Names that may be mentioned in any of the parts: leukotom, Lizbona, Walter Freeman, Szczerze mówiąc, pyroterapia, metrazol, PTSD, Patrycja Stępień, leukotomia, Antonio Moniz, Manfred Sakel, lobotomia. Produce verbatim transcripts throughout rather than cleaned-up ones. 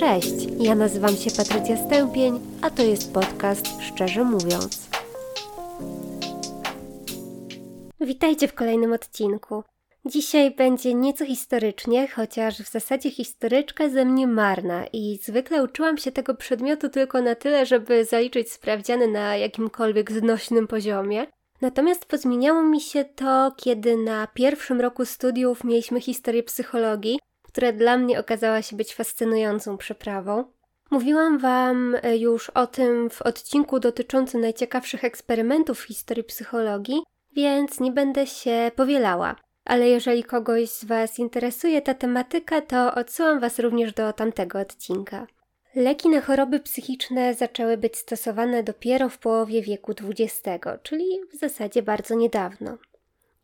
Cześć, ja nazywam się Patrycja Stępień, a to jest podcast Szczerze mówiąc. Witajcie w kolejnym odcinku. Dzisiaj będzie nieco historycznie, chociaż w zasadzie historyczka ze mnie marna i zwykle uczyłam się tego przedmiotu tylko na tyle, żeby zaliczyć sprawdziany na jakimkolwiek znośnym poziomie. Natomiast pozmieniało mi się to, kiedy na pierwszym roku studiów mieliśmy historię psychologii, która dla mnie okazała się być fascynującą przeprawą. Mówiłam Wam już o tym w odcinku dotyczącym najciekawszych eksperymentów w historii psychologii, więc nie będę się powielała. Ale jeżeli kogoś z Was interesuje ta tematyka, to odsyłam Was również do tamtego odcinka. Leki na choroby psychiczne zaczęły być stosowane dopiero w połowie wieku dwudziestego, czyli w zasadzie bardzo niedawno.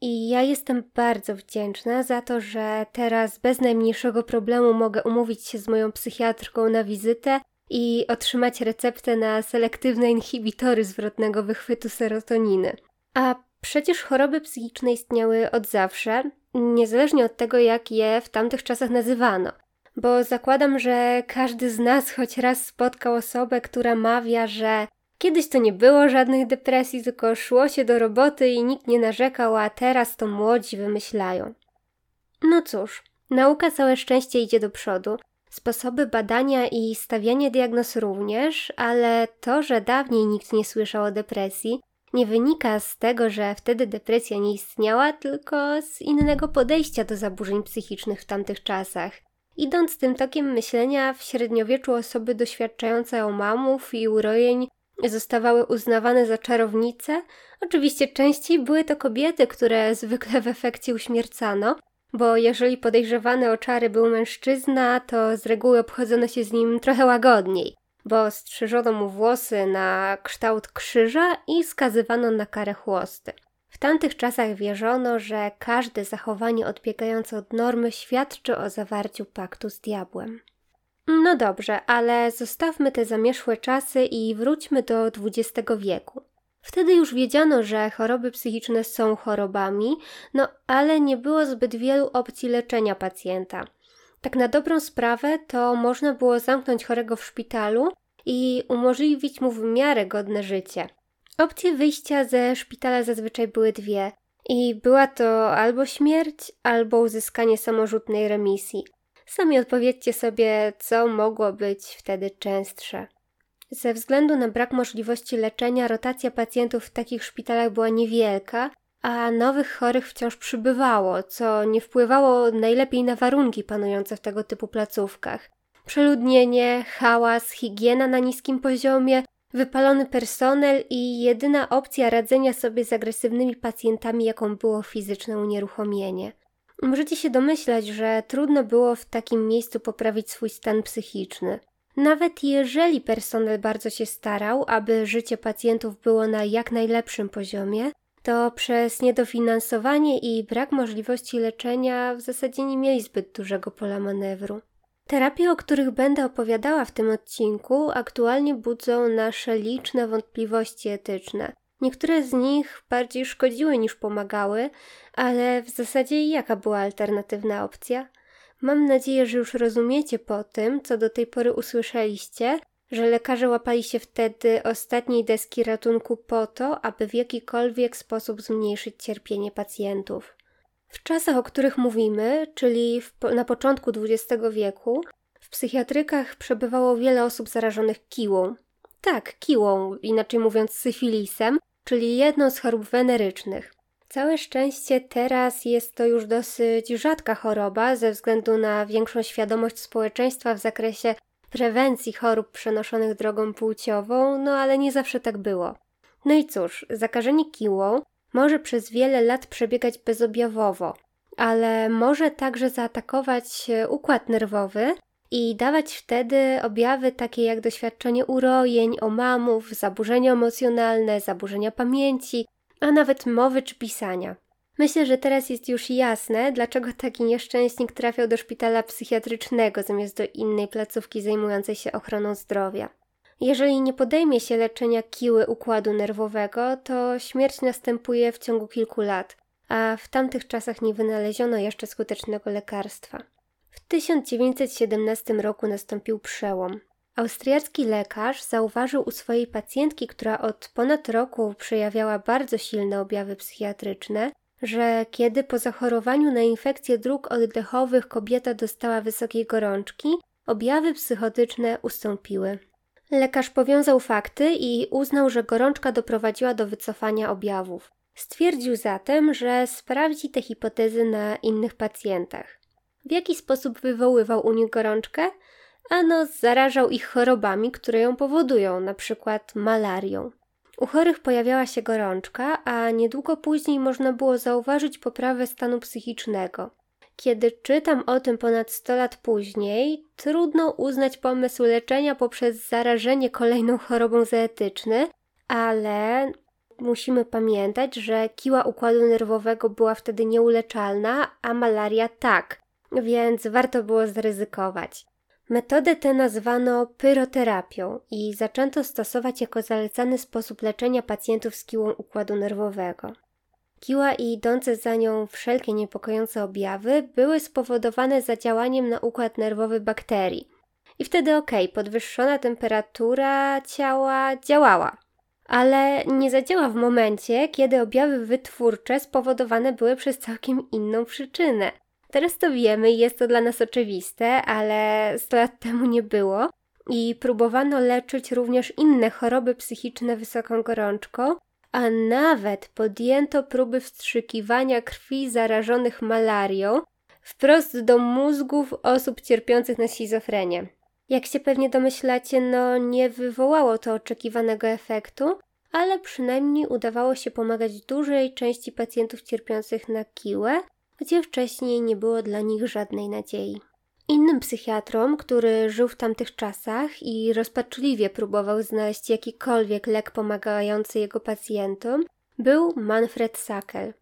I ja jestem bardzo wdzięczna za to, że teraz bez najmniejszego problemu mogę umówić się z moją psychiatrką na wizytę i otrzymać receptę na selektywne inhibitory zwrotnego wychwytu serotoniny. A przecież choroby psychiczne istniały od zawsze, niezależnie od tego, jak je w tamtych czasach nazywano. Bo zakładam, że każdy z nas choć raz spotkał osobę, która mawia, że kiedyś to nie było żadnych depresji, tylko szło się do roboty i nikt nie narzekał, a teraz to młodzi wymyślają. No cóż, nauka całe szczęście idzie do przodu. Sposoby badania i stawiania diagnoz również, ale to, że dawniej nikt nie słyszał o depresji, nie wynika z tego, że wtedy depresja nie istniała, tylko z innego podejścia do zaburzeń psychicznych w tamtych czasach. Idąc tym tokiem myślenia, w średniowieczu osoby doświadczające omamów i urojeń zostawały uznawane za czarownice. Oczywiście częściej były to kobiety, które zwykle w efekcie uśmiercano, bo jeżeli podejrzewany o czary był mężczyzna, to z reguły obchodzono się z nim trochę łagodniej, bo strzyżono mu włosy na kształt krzyża i skazywano na karę chłosty. W tamtych czasach wierzono, że każde zachowanie odbiegające od normy świadczy o zawarciu paktu z diabłem. No dobrze, ale zostawmy te zamierzchłe czasy i wróćmy do dwudziestego wieku. Wtedy już wiedziano, że choroby psychiczne są chorobami, no ale nie było zbyt wielu opcji leczenia pacjenta. Tak na dobrą sprawę to można było zamknąć chorego w szpitalu i umożliwić mu w miarę godne życie. Opcje wyjścia ze szpitala zazwyczaj były dwie i była to albo śmierć, albo uzyskanie samorzutnej remisji. Sami odpowiedzcie sobie, co mogło być wtedy częstsze. Ze względu na brak możliwości leczenia, rotacja pacjentów w takich szpitalach była niewielka, a nowych chorych wciąż przybywało, co nie wpływało najlepiej na warunki panujące w tego typu placówkach. Przeludnienie, hałas, higiena na niskim poziomie, wypalony personel i jedyna opcja radzenia sobie z agresywnymi pacjentami, jaką było fizyczne unieruchomienie. Możecie się domyślać, że trudno było w takim miejscu poprawić swój stan psychiczny. Nawet jeżeli personel bardzo się starał, aby życie pacjentów było na jak najlepszym poziomie, to przez niedofinansowanie i brak możliwości leczenia w zasadzie nie mieli zbyt dużego pola manewru. Terapie, o których będę opowiadała w tym odcinku, aktualnie budzą nasze liczne wątpliwości etyczne. Niektóre z nich bardziej szkodziły niż pomagały, ale w zasadzie jaka była alternatywna opcja? Mam nadzieję, że już rozumiecie po tym, co do tej pory usłyszeliście, że lekarze łapali się wtedy ostatniej deski ratunku po to, aby w jakikolwiek sposób zmniejszyć cierpienie pacjentów. W czasach, o których mówimy, czyli w, na początku dwudziestego wieku, w psychiatrykach przebywało wiele osób zarażonych kiłą. Tak, kiłą, inaczej mówiąc syfilisem, czyli jedną z chorób wenerycznych. Całe szczęście teraz jest to już dosyć rzadka choroba ze względu na większą świadomość społeczeństwa w zakresie prewencji chorób przenoszonych drogą płciową, no ale nie zawsze tak było. No i cóż, zakażenie kiłą może przez wiele lat przebiegać bezobjawowo, ale może także zaatakować układ nerwowy i dawać wtedy objawy takie jak doświadczenie urojeń, omamów, zaburzenia emocjonalne, zaburzenia pamięci, a nawet mowy czy pisania. Myślę, że teraz jest już jasne, dlaczego taki nieszczęśnik trafiał do szpitala psychiatrycznego zamiast do innej placówki zajmującej się ochroną zdrowia. Jeżeli nie podejmie się leczenia kiły układu nerwowego, to śmierć następuje w ciągu kilku lat, a w tamtych czasach nie wynaleziono jeszcze skutecznego lekarstwa. W tysiąc dziewięćset siedemnastym roku nastąpił przełom. Austriacki lekarz zauważył u swojej pacjentki, która od ponad roku przejawiała bardzo silne objawy psychiatryczne, że kiedy po zachorowaniu na infekcję dróg oddechowych kobieta dostała wysokiej gorączki, objawy psychotyczne ustąpiły. Lekarz powiązał fakty i uznał, że gorączka doprowadziła do wycofania objawów. Stwierdził zatem, że sprawdzi te hipotezy na innych pacjentach. W jaki sposób wywoływał u nich gorączkę? Ano, zarażał ich chorobami, które ją powodują, na przykład malarią. U chorych pojawiała się gorączka, a niedługo później można było zauważyć poprawę stanu psychicznego. Kiedy czytam o tym ponad sto lat później, trudno uznać pomysł leczenia poprzez zarażenie kolejną chorobą za etyczny, ale musimy pamiętać, że kiła układu nerwowego była wtedy nieuleczalna, a malaria tak, więc warto było zaryzykować. Metodę tę nazwano pyroterapią i zaczęto stosować jako zalecany sposób leczenia pacjentów z kiłą układu nerwowego. Kiła i idące za nią wszelkie niepokojące objawy były spowodowane zadziałaniem na układ nerwowy bakterii. I wtedy okej, okay, podwyższona temperatura ciała działała, ale nie zadziała w momencie, kiedy objawy wytwórcze spowodowane były przez całkiem inną przyczynę. Teraz to wiemy i jest to dla nas oczywiste, ale sto lat temu nie było i próbowano leczyć również inne choroby psychiczne wysoką gorączką, a nawet podjęto próby wstrzykiwania krwi zarażonych malarią wprost do mózgów osób cierpiących na schizofrenię. Jak się pewnie domyślacie, no nie wywołało to oczekiwanego efektu, ale przynajmniej udawało się pomagać dużej części pacjentów cierpiących na kiłę, gdzie wcześniej nie było dla nich żadnej nadziei. Innym psychiatrom, który żył w tamtych czasach i rozpaczliwie próbował znaleźć jakikolwiek lek pomagający jego pacjentom, był Manfred Sakel.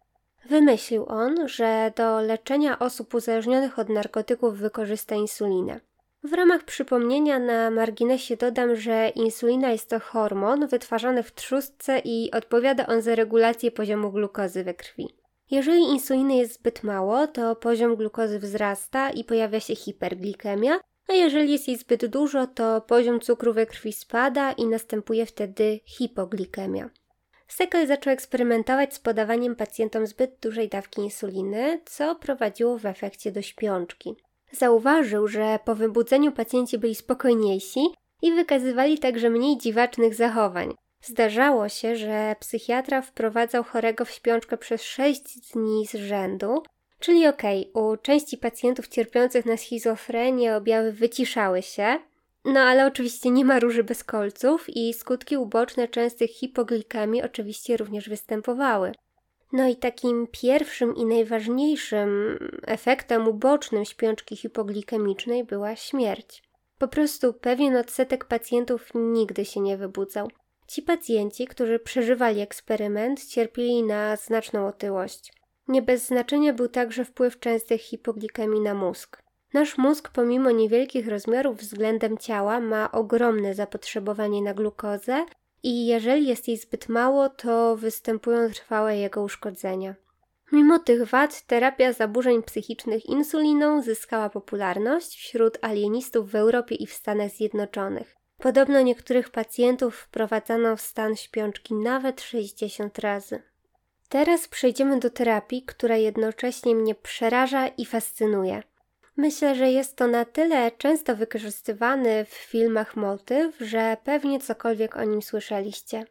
Wymyślił on, że do leczenia osób uzależnionych od narkotyków wykorzysta insulinę. W ramach przypomnienia na marginesie dodam, że insulina jest to hormon wytwarzany w trzustce i odpowiada on za regulację poziomu glukozy we krwi. Jeżeli insuliny jest zbyt mało, to poziom glukozy wzrasta i pojawia się hiperglikemia, a jeżeli jest jej zbyt dużo, to poziom cukru we krwi spada i następuje wtedy hipoglikemia. Sakel zaczął eksperymentować z podawaniem pacjentom zbyt dużej dawki insuliny, co prowadziło w efekcie do śpiączki. Zauważył, że po wybudzeniu pacjenci byli spokojniejsi i wykazywali także mniej dziwacznych zachowań. Zdarzało się, że psychiatra wprowadzał chorego w śpiączkę przez sześć dni z rzędu, czyli okej, okay, u części pacjentów cierpiących na schizofrenię objawy wyciszały się, no ale oczywiście nie ma róży bez kolców i skutki uboczne częstych hipoglikemii oczywiście również występowały. No i takim pierwszym i najważniejszym efektem ubocznym śpiączki hipoglikemicznej była śmierć. Po prostu pewien odsetek pacjentów nigdy się nie wybudzał. Ci pacjenci, którzy przeżywali eksperyment, cierpieli na znaczną otyłość. Nie bez znaczenia był także wpływ częstych hipoglikemii na mózg. Nasz mózg, pomimo niewielkich rozmiarów względem ciała, ma ogromne zapotrzebowanie na glukozę i jeżeli jest jej zbyt mało, to występują trwałe jego uszkodzenia. Mimo tych wad, terapia zaburzeń psychicznych insuliną zyskała popularność wśród alienistów w Europie i w Stanach Zjednoczonych. Podobno niektórych pacjentów wprowadzano w stan śpiączki nawet sześćdziesiąt razy. Teraz przejdziemy do terapii, która jednocześnie mnie przeraża i fascynuje. Myślę, że jest to na tyle często wykorzystywany w filmach motyw, że pewnie cokolwiek o nim słyszeliście.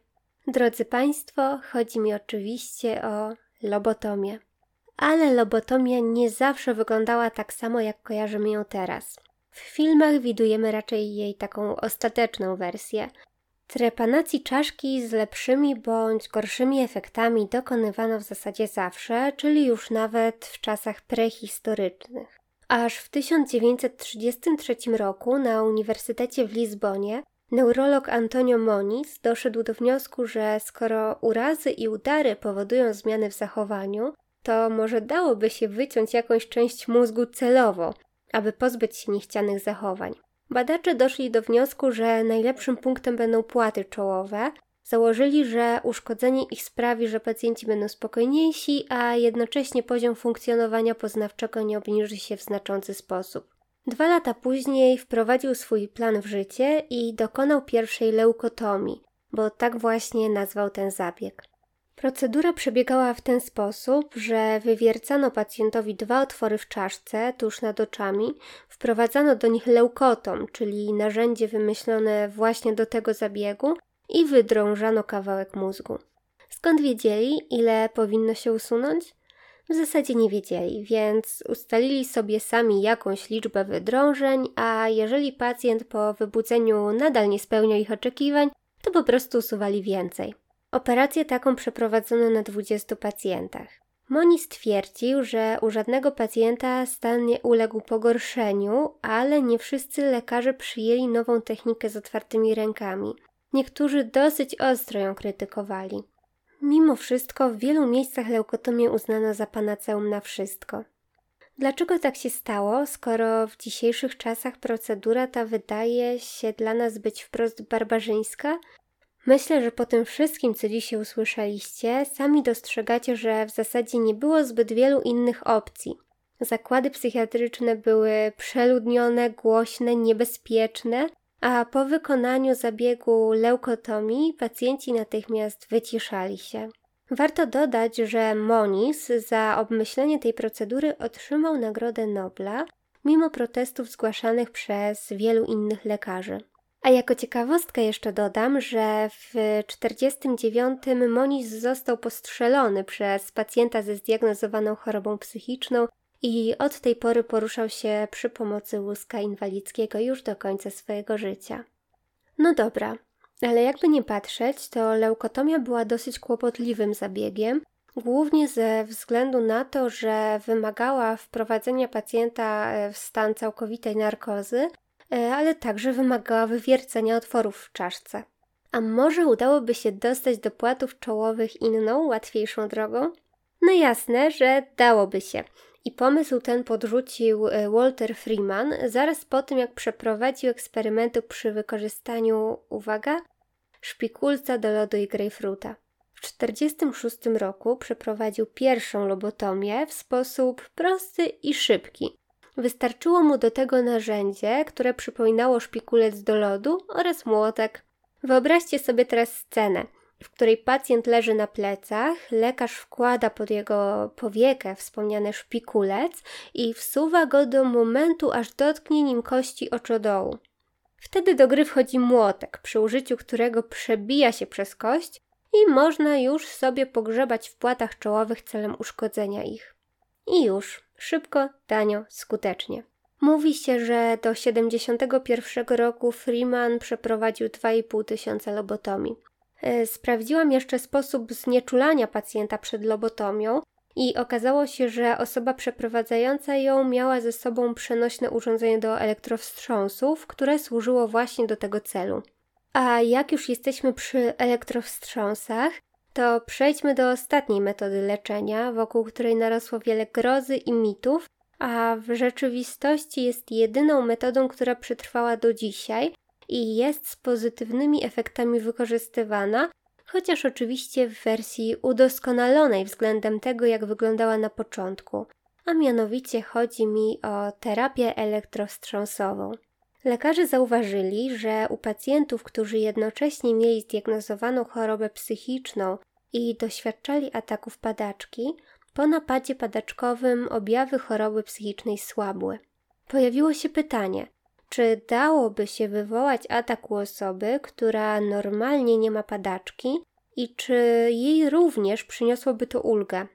Drodzy Państwo, chodzi mi oczywiście o lobotomię. Ale lobotomia nie zawsze wyglądała tak samo, jak kojarzymy ją teraz. W filmach widujemy raczej jej taką ostateczną wersję. Trepanacji czaszki z lepszymi bądź gorszymi efektami dokonywano w zasadzie zawsze, czyli już nawet w czasach prehistorycznych. Aż w tysiąc dziewięćset trzydziestym trzecim roku na Uniwersytecie w Lizbonie neurolog Antonio Moniz doszedł do wniosku, że skoro urazy i udary powodują zmiany w zachowaniu, to może dałoby się wyciąć jakąś część mózgu celowo, aby pozbyć się niechcianych zachowań. Badacze doszli do wniosku, że najlepszym punktem będą płaty czołowe. Założyli, że uszkodzenie ich sprawi, że pacjenci będą spokojniejsi, a jednocześnie poziom funkcjonowania poznawczego nie obniży się w znaczący sposób. Dwa lata później wprowadził swój plan w życie i dokonał pierwszej leukotomii, bo tak właśnie nazwał ten zabieg. Procedura przebiegała w ten sposób, że wywiercano pacjentowi dwa otwory w czaszce tuż nad oczami, wprowadzano do nich leukotom, czyli narzędzie wymyślone właśnie do tego zabiegu, i wydrążano kawałek mózgu. Skąd wiedzieli, ile powinno się usunąć? W zasadzie nie wiedzieli, więc ustalili sobie sami jakąś liczbę wydrążeń, a jeżeli pacjent po wybudzeniu nadal nie spełniał ich oczekiwań, to po prostu usuwali więcej. Operację taką przeprowadzono na dwudziestu pacjentach. Moniz twierdził, że u żadnego pacjenta stan nie uległ pogorszeniu, ale nie wszyscy lekarze przyjęli nową technikę z otwartymi rękami. Niektórzy dosyć ostro ją krytykowali. Mimo wszystko w wielu miejscach leukotomię uznano za panaceum na wszystko. Dlaczego tak się stało, skoro w dzisiejszych czasach procedura ta wydaje się dla nas być wprost barbarzyńska? Myślę, że po tym wszystkim, co dzisiaj usłyszeliście, sami dostrzegacie, że w zasadzie nie było zbyt wielu innych opcji. Zakłady psychiatryczne były przeludnione, głośne, niebezpieczne, a po wykonaniu zabiegu leukotomii pacjenci natychmiast wyciszali się. Warto dodać, że Moniz za obmyślenie tej procedury otrzymał Nagrodę Nobla, mimo protestów zgłaszanych przez wielu innych lekarzy. A jako ciekawostkę jeszcze dodam, że w czterdziestym dziewiątym Moniz został postrzelony przez pacjenta ze zdiagnozowaną chorobą psychiczną i od tej pory poruszał się przy pomocy wózka inwalidzkiego już do końca swojego życia. No dobra, ale jakby nie patrzeć, to leukotomia była dosyć kłopotliwym zabiegiem, głównie ze względu na to, że wymagała wprowadzenia pacjenta w stan całkowitej narkozy, ale także wymagała wywiercenia otworów w czaszce. A może udałoby się dostać do płatów czołowych inną, łatwiejszą drogą? No jasne, że dałoby się. I pomysł ten podrzucił Walter Freeman zaraz po tym, jak przeprowadził eksperymenty przy wykorzystaniu, uwaga, szpikulca do lodu i grejpfruta. W czterdziestym szóstym roku przeprowadził pierwszą lobotomię w sposób prosty i szybki. Wystarczyło mu do tego narzędzie, które przypominało szpikulec do lodu oraz młotek. Wyobraźcie sobie teraz scenę, w której pacjent leży na plecach, lekarz wkłada pod jego powiekę wspomniany szpikulec i wsuwa go do momentu, aż dotknie nim kości oczodołu. Wtedy do gry wchodzi młotek, przy użyciu którego przebija się przez kość i można już sobie pogrzebać w płatach czołowych celem uszkodzenia ich. I już. Szybko, tanio, skutecznie. Mówi się, że do siedemdziesiątego pierwszego roku Freeman przeprowadził dwa i pół tysiąca lobotomii. Sprawdziłam jeszcze sposób znieczulania pacjenta przed lobotomią i okazało się, że osoba przeprowadzająca ją miała ze sobą przenośne urządzenie do elektrowstrząsów, które służyło właśnie do tego celu. A jak już jesteśmy przy elektrowstrząsach, to przejdźmy do ostatniej metody leczenia, wokół której narosło wiele grozy i mitów, a w rzeczywistości jest jedyną metodą, która przetrwała do dzisiaj i jest z pozytywnymi efektami wykorzystywana, chociaż oczywiście w wersji udoskonalonej względem tego, jak wyglądała na początku, a mianowicie chodzi mi o terapię elektrowstrząsową. Lekarze zauważyli, że u pacjentów, którzy jednocześnie mieli zdiagnozowaną chorobę psychiczną i doświadczali ataków padaczki, po napadzie padaczkowym objawy choroby psychicznej słabły. Pojawiło się pytanie, czy dałoby się wywołać atak u osoby, która normalnie nie ma padaczki i czy jej również przyniosłoby to ulgę?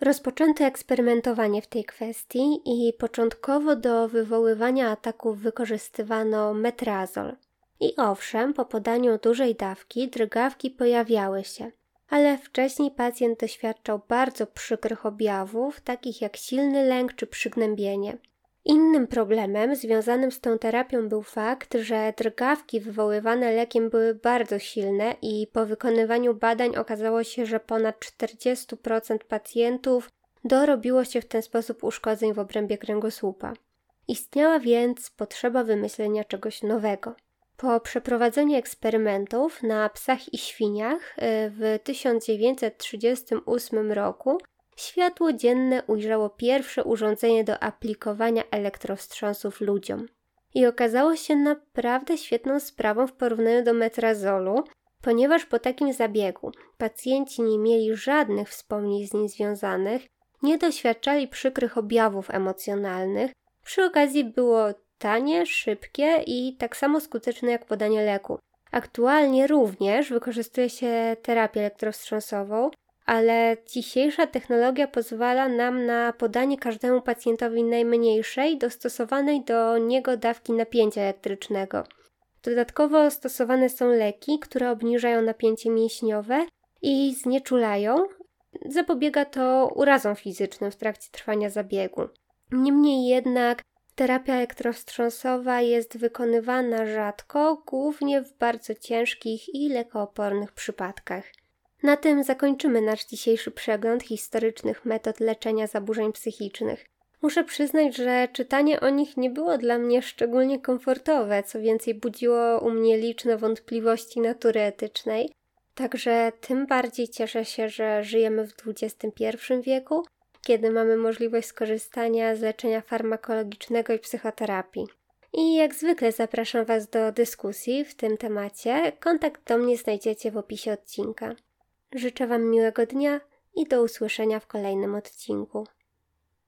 Rozpoczęto eksperymentowanie w tej kwestii i początkowo do wywoływania ataków wykorzystywano metrazol. I owszem, po podaniu dużej dawki drgawki pojawiały się, ale wcześniej pacjent doświadczał bardzo przykrych objawów, takich jak silny lęk czy przygnębienie. Innym problemem związanym z tą terapią był fakt, że drgawki wywoływane lekiem były bardzo silne i po wykonywaniu badań okazało się, że ponad czterdzieści procent pacjentów dorobiło się w ten sposób uszkodzeń w obrębie kręgosłupa. Istniała więc potrzeba wymyślenia czegoś nowego. Po przeprowadzeniu eksperymentów na psach i świniach w tysiąc dziewięćset trzydziestym ósmym roku światło dzienne ujrzało pierwsze urządzenie do aplikowania elektrowstrząsów ludziom. I okazało się naprawdę świetną sprawą w porównaniu do metrazolu, ponieważ po takim zabiegu pacjenci nie mieli żadnych wspomnień z nim związanych, nie doświadczali przykrych objawów emocjonalnych, przy okazji było tanie, szybkie i tak samo skuteczne jak podanie leku. Aktualnie również wykorzystuje się terapię elektrowstrząsową, ale dzisiejsza technologia pozwala nam na podanie każdemu pacjentowi najmniejszej, dostosowanej do niego dawki napięcia elektrycznego. Dodatkowo stosowane są leki, które obniżają napięcie mięśniowe i znieczulają. Zapobiega to urazom fizycznym w trakcie trwania zabiegu. Niemniej jednak terapia elektrowstrząsowa jest wykonywana rzadko, głównie w bardzo ciężkich i lekoopornych przypadkach. Na tym zakończymy nasz dzisiejszy przegląd historycznych metod leczenia zaburzeń psychicznych. Muszę przyznać, że czytanie o nich nie było dla mnie szczególnie komfortowe, co więcej budziło u mnie liczne wątpliwości natury etycznej. Także tym bardziej cieszę się, że żyjemy w dwudziestym pierwszym wieku, kiedy mamy możliwość skorzystania z leczenia farmakologicznego i psychoterapii. I jak zwykle zapraszam Was do dyskusji w tym temacie. Kontakt do mnie znajdziecie w opisie odcinka. Życzę Wam miłego dnia i do usłyszenia w kolejnym odcinku.